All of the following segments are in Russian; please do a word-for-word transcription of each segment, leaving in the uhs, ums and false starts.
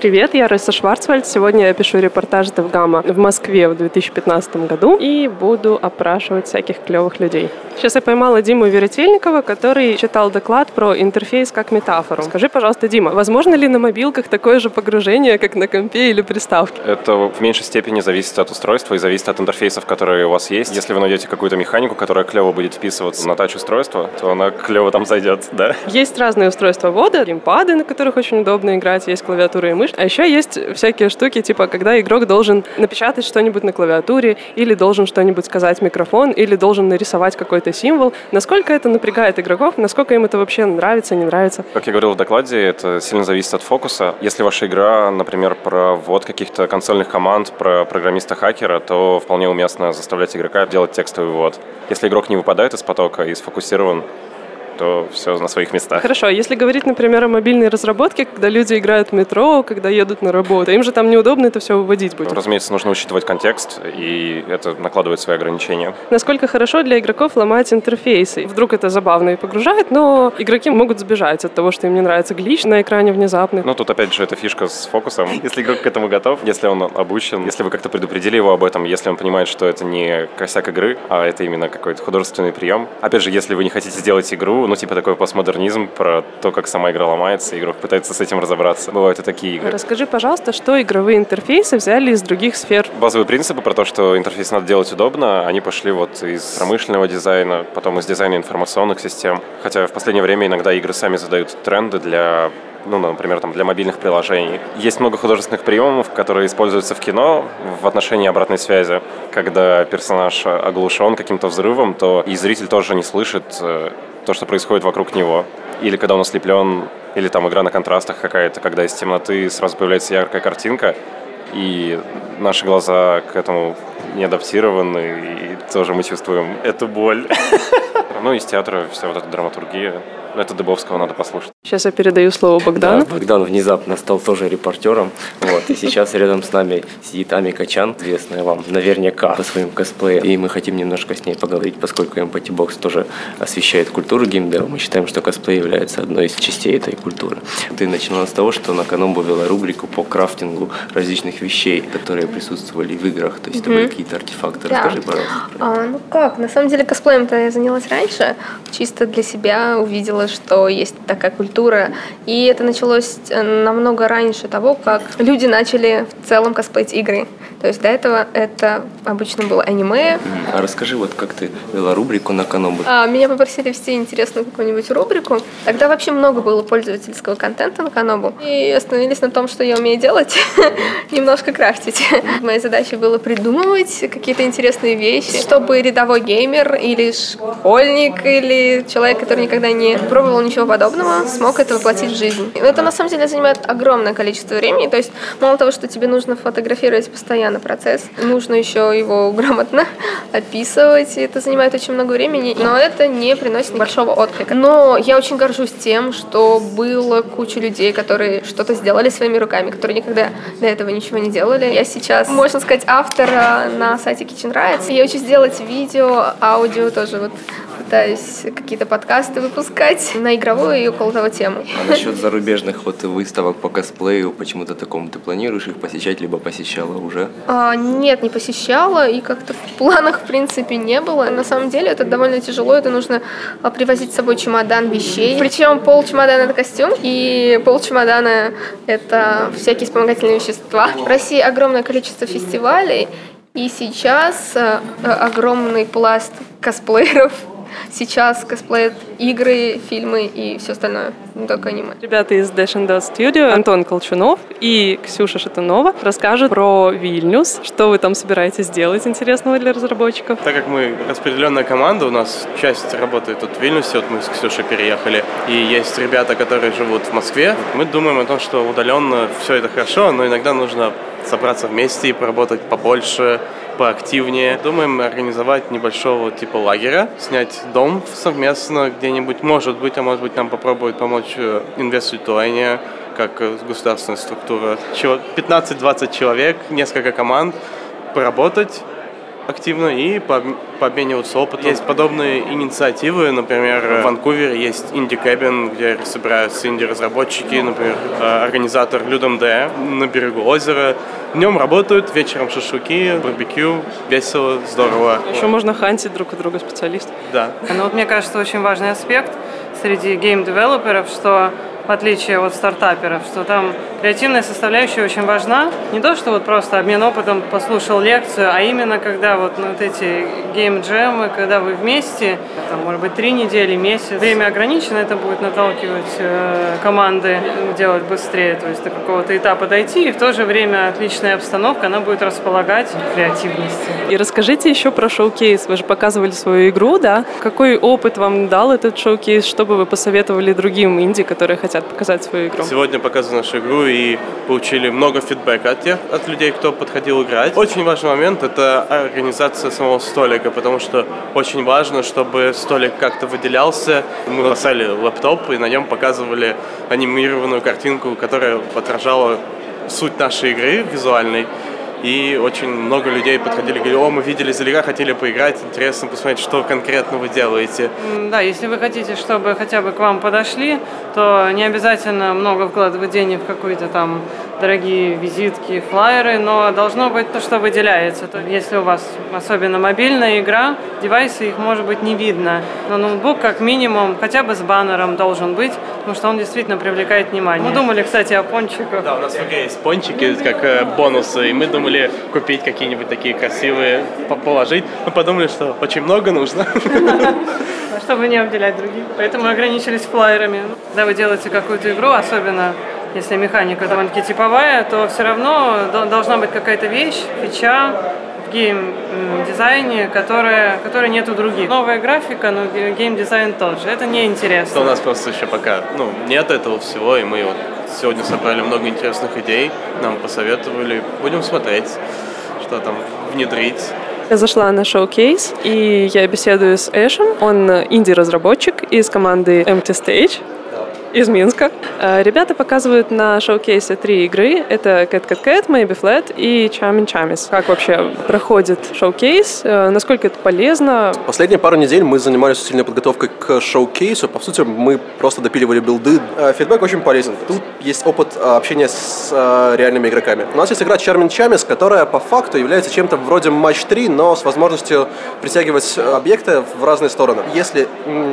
Привет, я Ресса Шварцвальд. Сегодня я пишу репортаж DevGAMM в Москве в две тысячи пятнадцатом году и буду опрашивать всяких клевых людей. Сейчас я поймала Диму Веретельникова, который читал доклад про интерфейс как метафору. Скажи, пожалуйста, Дима, возможно ли на мобилках такое же погружение, как на компе или приставке? Это в меньшей степени зависит от устройства и зависит от интерфейсов, которые у вас есть. Если вы найдете какую-то механику, которая клево будет вписываться на тач-устройство, то она клево там зайдет, да? Есть разные устройства ввода, геймпады, на которых очень удобно играть, есть клавиатура и мышь. А еще есть всякие штуки, типа, когда игрок должен напечатать что-нибудь на клавиатуре, или должен что-нибудь сказать в микрофон, или должен нарисовать какой-то символ. Насколько это напрягает игроков? Насколько им это вообще нравится, не нравится? Как я говорил в докладе, это сильно зависит от фокуса. Если ваша игра, например, про ввод каких-то консольных команд, про программиста-хакера, то вполне уместно заставлять игрока делать текстовый ввод. Если игрок не выпадает из потока и сфокусирован, то все на своих местах. Хорошо, а если говорить, например, о мобильной разработке, когда люди играют в метро, когда едут на работу, им же там неудобно это все выводить будет? Разумеется, нужно учитывать контекст, и это накладывает свои ограничения. Насколько хорошо для игроков ломать интерфейсы? Вдруг это забавно и погружает, но игроки могут сбежать от того, что им не нравится глич на экране внезапный. Ну, тут опять же эта фишка с фокусом. Если игрок к этому готов, если он обучен, если вы как-то предупредили его об этом, если он понимает, что это не косяк игры, а это именно какой-то художественный прием. Опять же, если вы не хотите сделать игру, ну, типа такой постмодернизм про то, как сама игра ломается, игрок пытается с этим разобраться. Бывают и такие игры. Расскажи, пожалуйста, что игровые интерфейсы взяли из других сфер? Базовые принципы про то, что интерфейс надо делать удобно, они пошли вот из промышленного дизайна, потом из дизайна информационных систем. Хотя в последнее время иногда игры сами задают тренды для... ну, например, там, для мобильных приложений. Есть много художественных приемов, которые используются в кино в отношении обратной связи. Когда персонаж оглушен каким-то взрывом, то и зритель тоже не слышит то, что происходит вокруг него. Или когда он ослеплен, или там игра на контрастах какая-то, когда из темноты сразу появляется яркая картинка, и наши глаза к этому не адаптированы, и тоже мы чувствуем эту боль. Ну, из театра вся вот эта драматургия. Это Дыбовского надо послушать. Сейчас я передаю слово Богдану. Да, Богдан внезапно стал тоже репортером. Вот. И сейчас рядом с нами сидит Амика Чан, известная вам наверняка по своим косплеям. И мы хотим немножко с ней поговорить, поскольку Empathy Box тоже освещает культуру геймдева. Мы считаем, что косплей является одной из частей этой культуры. Ты начинала с того, что Наканумба вела рубрику по крафтингу различных вещей, которые присутствовали в играх. То есть это были какие-то артефакты. Да. Расскажи, пожалуйста. А, ну как, на самом деле косплеем-то я занялась раньше. Чисто для себя увидела, что есть такая культура. И это началось намного раньше того, как люди начали в целом косплеить игры. То есть до этого это обычно было аниме. А расскажи, вот как ты вела рубрику на Канобу? А, меня попросили вести интересную какую-нибудь рубрику. Тогда вообще много было пользовательского контента на Канобу. И остановились на том, что я умею делать. Немножко крафтить. Моей задачей было придумывать какие-то интересные вещи, чтобы рядовой геймер или школьник, или человек, который никогда не пробовал ничего подобного, смог это воплотить в жизнь. Это на самом деле занимает огромное количество времени. То есть мало того, что тебе нужно фотографировать постоянно процесс, нужно еще его грамотно описывать. Это занимает очень много времени, но это не приносит большого отклика. Но я очень горжусь тем, что было куча людей, которые что-то сделали своими руками, которые никогда до этого ничего не делали. Я сейчас, можно сказать, автор на сайте Kitchen. Я учусь делать видео, аудио тоже вот. Пытаюсь какие-то подкасты выпускать на игровую и около того тему. А насчет зарубежных вот выставок по косплею, почему-то такому, ты планируешь их посещать, либо посещала уже? А, нет, не посещала, и как-то в планах в принципе не было. На самом деле это довольно тяжело, это нужно привозить с собой чемодан вещей. Причем пол чемодана это костюм, и пол чемодана это всякие вспомогательные вещества. В России огромное количество фестивалей, и сейчас огромный пласт косплееров. Сейчас косплеят игры, фильмы и все остальное, не только аниме. Ребята из Dash&Dot Studio, Антон Колчунов и Ксюша Шатунова, расскажут про Вильнюс, что вы там собираетесь делать интересного для разработчиков. Так как мы распределенная команда, у нас часть работает тут в Вильнюсе, вот мы с Ксюшей переехали, и есть ребята, которые живут в Москве. Мы думаем о том, что удаленно все это хорошо, но иногда нужно собраться вместе и поработать побольше, поактивнее. Думаем организовать небольшого типа лагеря, снять дом совместно где-нибудь, может быть, а может быть нам попробуют помочь Invest Lituania, как государственная структура. пятнадцать-двадцать человек, несколько команд, поработать, активно и пообмениваться опытом. Есть подобные инициативы, например, в Ванкувере есть инди-кэбин, где собираются инди-разработчики, например, организатор Людом Д на берегу озера. Днем работают, вечером шашлыки, барбекю, весело, здорово. Еще можно хантить друг у друга специалистов. Да. Ну вот мне кажется, очень важный аспект среди гейм-девелоперов, что в отличие от стартаперов, что там креативная составляющая очень важна. Не то, что вот просто обмен опытом, послушал лекцию, а именно когда вот, ну, вот эти гейм-джемы, когда вы вместе, там, может быть, три недели, месяц, время ограничено, это будет наталкивать э, команды делать быстрее, то есть до какого-то этапа дойти, и в то же время отличная обстановка, она будет располагать к креативности. И расскажите еще про шоу-кейс. Вы же показывали свою игру, да? Какой опыт вам дал этот шоу-кейс? Что бы вы посоветовали другим инди, которые хотят показать свою игру? Сегодня показывали нашу игру и получили много фидбэка от тех, от людей, кто подходил играть. Очень важный момент — это организация самого столика, потому что очень важно, чтобы столик как-то выделялся. Мы бросали лэптоп и на нем показывали анимированную картинку, которая отражала суть нашей игры визуальной. И очень много людей подходили, говорили: о, мы видели залега, хотели поиграть, интересно посмотреть, что конкретно вы делаете. Да, если вы хотите, чтобы хотя бы к вам подошли, то не обязательно много вкладывать денег в какие-то там дорогие визитки, флайеры, но должно быть то, что выделяется. То есть, если у вас особенно мобильная игра, девайсы, их может быть не видно, но ноутбук как минимум хотя бы с баннером должен быть, потому что он действительно привлекает внимание. Мы думали, кстати, о пончиках. Да, у нас в игре есть пончики, как э, бонусы, и мы думали или купить какие-нибудь такие красивые, положить. Мы подумали, что очень много нужно. Чтобы не обделять других. Поэтому ограничились флайерами. Когда вы делаете какую-то игру, особенно если механика довольно-таки типовая, то все равно должна быть какая-то вещь, фича в гейм-дизайне, которая, которой нет у других. Новая графика, но гейм-дизайн тот же. Это неинтересно. Это у нас просто еще пока ну, нет этого всего, и мы вот сегодня собрали много интересных идей, нам посоветовали. Будем смотреть, что там внедрить. Я зашла на шоу-кейс, и я беседую с Эшем. Он инди-разработчик из команды Empty Stage из Минска. Ребята показывают на шоу-кейсе три игры. Это Cat Cat Cat, Maybe Flat и Charming Chammies. Как вообще проходит шоу-кейс? Насколько это полезно? Последние пару недель мы занимались усиленной подготовкой к шоу-кейсу. По сути, мы просто допиливали билды. Фидбэк очень полезен. Тут есть опыт общения с реальными игроками. У нас есть игра Charming Chammies, которая по факту является чем-то вроде матч три, но с возможностью притягивать объекты в разные стороны. Если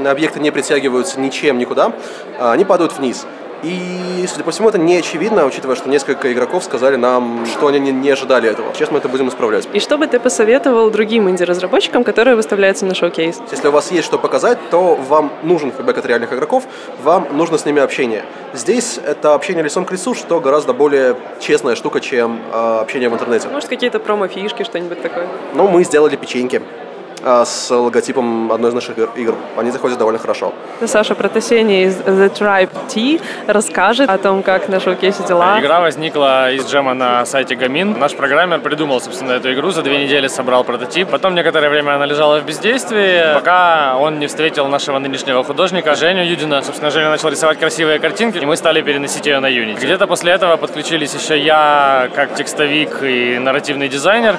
объекты не притягиваются ничем никуда, они падают вниз. И, судя по всему, это не очевидно, учитывая, что несколько игроков сказали нам, что они не, не ожидали этого. Сейчас мы это будем исправлять. И что бы ты посоветовал другим инди-разработчикам, которые выставляются на шоу-кейс? Если у вас есть что показать, то вам нужен фидбэк от реальных игроков, вам нужно с ними общение. Здесь это общение лицом к лицу, что гораздо более честная штука, чем э, общение в интернете. Может, какие-то промо-фишки, что-нибудь такое? Ну, мы сделали печеньки с логотипом одной из наших игр. Они заходят довольно хорошо. Саша Протасений из The Tribe Tea расскажет о том, как на шоу-кейсе дела. Игра возникла из джема на сайте Гамин. Наш программер придумал, собственно, эту игру. За две недели собрал прототип. Потом некоторое время она лежала в бездействии, пока он не встретил нашего нынешнего художника Женю Юдина. Собственно, Женя начал рисовать красивые картинки, и мы стали переносить ее на Юнити. Где-то после этого подключились еще я, как текстовик и нарративный дизайнер,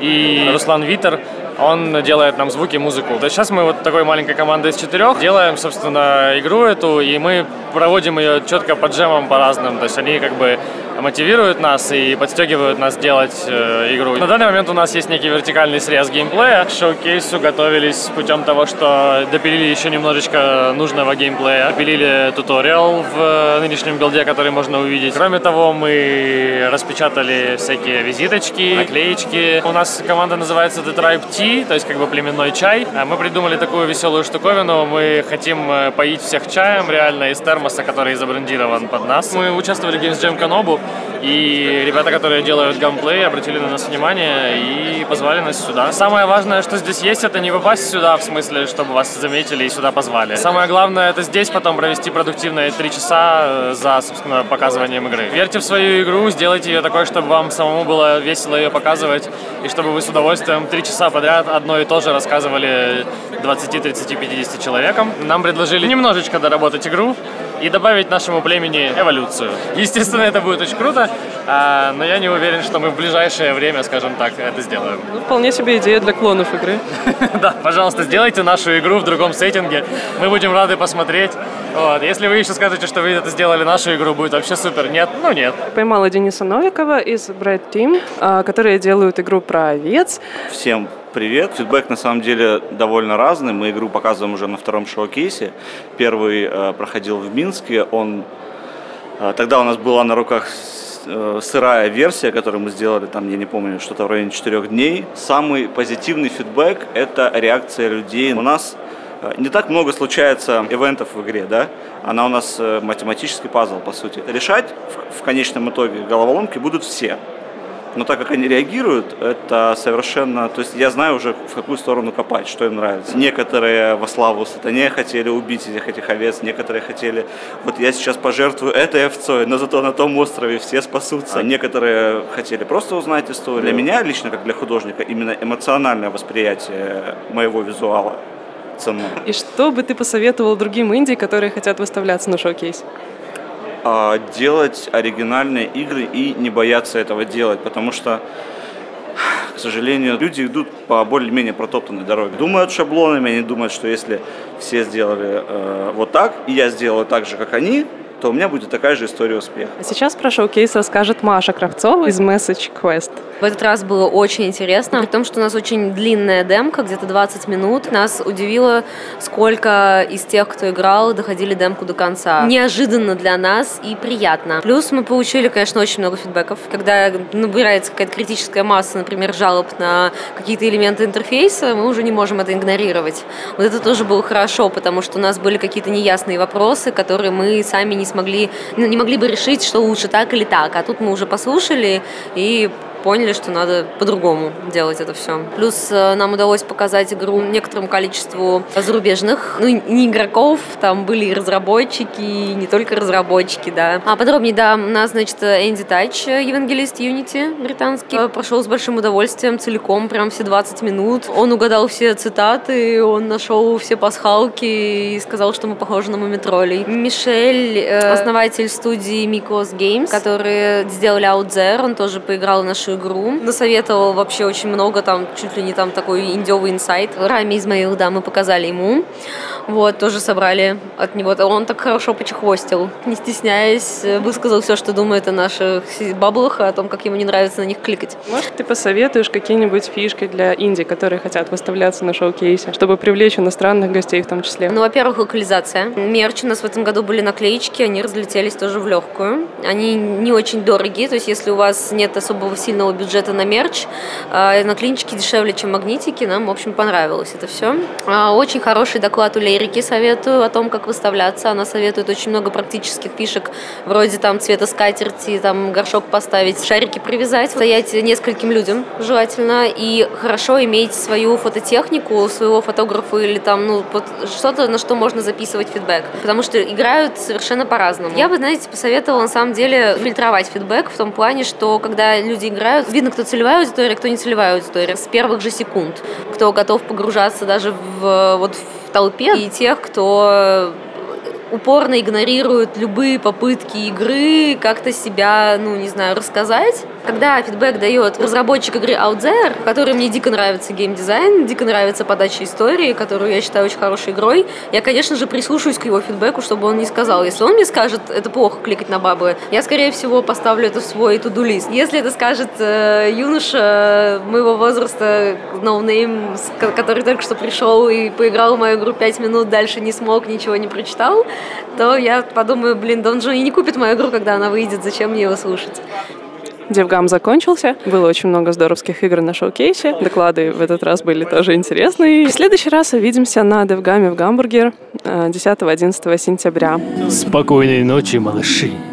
и Руслан Витер. Он делает нам звуки, музыку. То есть сейчас мы вот такой маленькой командой из четырех делаем, собственно, игру эту, и мы проводим ее четко по джемам по разным. То есть они как бы мотивируют нас и подстегивают нас делать э, игру. На данный момент у нас есть некий вертикальный срез геймплея. К шоу-кейсу готовились путем того, что допилили еще немножечко нужного геймплея. Допилили туториал в нынешнем билде, который можно увидеть. Кроме того, мы распечатали всякие визиточки, наклеечки. У нас команда называется The Tribe Tea, то есть как бы племенной чай. Мы придумали такую веселую штуковину. Мы хотим поить всех чаем реально из термоса, который забрендирован под нас. Мы участвовали в Games Jam Kanobu. И ребята, которые делают геймплей, обратили на нас внимание и позвали нас сюда. Самое важное, что здесь есть, это не попасть сюда, в смысле, чтобы вас заметили и сюда позвали. Самое главное, это здесь потом провести продуктивные три часа за, собственно, показыванием игры. Верьте в свою игру, сделайте ее такой, чтобы вам самому было весело ее показывать, и чтобы вы с удовольствием три часа подряд одно и то же рассказывали двадцати, тридцати, пятидесяти человекам. Нам предложили немножечко доработать игру. и добавить нашему племени эволюцию. Естественно, это будет очень круто, но я не уверен, что мы в ближайшее время, скажем так, это сделаем. Ну, вполне себе идея для клонов игры. Да, пожалуйста, сделайте нашу игру в другом сеттинге, мы будем рады посмотреть. Вот. Если вы еще скажете, что вы это сделали, нашу игру, будет вообще супер. Нет, ну нет. Поймала Дениса Новикова из Bread Team, которые делают игру про овец. Всем привет. Фидбэк на самом деле довольно разный. Мы игру показываем уже на втором шоу-кейсе. Первый э, проходил в Минске. Он, э, тогда у нас была на руках э, сырая версия, которую мы сделали, там, я не помню, что-то в районе четырех дней. Самый позитивный фидбэк – это реакция людей. У нас не так много случается ивентов в игре, да? Она у нас математический пазл, по сути. Решать в, в конечном итоге головоломки будут все. Но так как они реагируют, это совершенно... То есть я знаю уже, в какую сторону копать, что им нравится. Некоторые во славу сатане хотели убить этих, этих овец, некоторые хотели... Вот я сейчас пожертвую этой овцой, но зато на том острове все спасутся. А некоторые хотели просто узнать историю. Для меня, лично как для художника, именно эмоциональное восприятие моего визуала ценно. И что бы ты посоветовал другим инди, которые хотят выставляться на шоу-кейс? Делать оригинальные игры и не бояться этого делать, потому что, к сожалению, люди идут по более-менее протоптанной дороге. Думают шаблонами, они думают, что если все сделали э, вот так, и я сделаю так же, как они, то у меня будет такая же история успеха. А сейчас про шоу-кейс расскажет Маша Кравцова из MessageQuest. В этот раз было очень интересно, при том, что у нас очень длинная демка, где-то двадцать минут. Нас удивило, сколько из тех, кто играл, доходили демку до конца. Неожиданно для нас и приятно. Плюс мы получили, конечно, очень много фидбэков. Когда набирается какая-то критическая масса, например, жалоб на какие-то элементы интерфейса, мы уже не можем это игнорировать. Вот это тоже было хорошо, потому что у нас были какие-то неясные вопросы, которые мы сами не смогли, не могли бы решить, что лучше так или так. А тут мы уже послушали и поняли, что надо по-другому делать это все. Плюс нам удалось показать игру некоторому количеству зарубежных, ну, не игроков, там были и разработчики, и не только разработчики, да. А подробнее, да, у нас, значит, Энди Тач, евангелист Юнити британский, прошел с большим удовольствием, целиком, прям все двадцать минут. Он угадал все цитаты, он нашел все пасхалки и сказал, что мы похожи на мумитроллей. Мишель, основатель студии Micos Games, которые сделали Out There, он тоже поиграл в нашу игру. Насоветовал вообще очень много, там, чуть ли не там такой индевый инсайт. Рами Измаил, да, мы показали ему. Вот, тоже собрали от него. Он так хорошо почехвостил, не стесняясь, высказал все, что думает о наших баблах, о том, как ему не нравится на них кликать. Может, ты посоветуешь какие-нибудь фишки для инди, которые хотят выставляться на шоу-кейсе, чтобы привлечь иностранных гостей в том числе? Ну, во-первых, локализация. Мерч у нас в этом году были наклеечки, они разлетелись тоже в легкую. Они не очень дорогие, то есть если у вас нет особого сильного бюджета на мерч, наклеечки дешевле, чем магнитики, нам, в общем, понравилось это все. Очень хороший доклад у Лерики советую о том, как выставляться. Она советует очень много практических фишек, вроде там цвета скатерти, там горшок поставить, шарики привязать, стоять нескольким людям желательно, и хорошо иметь свою фототехнику, своего фотографа или там, ну, что-то, на что можно записывать фидбэк, потому что играют совершенно по-разному. Я бы, знаете, посоветовала, на самом деле, фильтровать фидбэк в том плане, что когда люди играют, видно, кто целевая аудитория, кто не целевая аудитория с первых же секунд. Кто готов погружаться даже в, вот, в толпе, и тех, кто упорно игнорирует любые попытки игры как-то себя, ну, не знаю, рассказать. Когда фидбэк дает разработчик игры Out There, который мне дико нравится геймдизайн, дико нравится подача истории, которую я считаю очень хорошей игрой, я, конечно же, прислушаюсь к его фидбэку, чтобы он не сказал. Если он мне скажет, это плохо кликать на бабы, я, скорее всего, поставлю это в свой to-do-лист. Если это скажет э, юноша моего возраста, ноунейм, который только что пришел и поиграл в мою игру пять минут, дальше не смог, ничего не прочитал, то я подумаю, блин, да он же и не купит мою игру, когда она выйдет, зачем мне его слушать? DevGAMM закончился, было очень много здоровских игр на шоу-кейсе, доклады в этот раз были тоже интересные. В следующий раз увидимся на DevGAMM в Гамбурге десятого-одиннадцатого сентября. Спокойной ночи, малыши!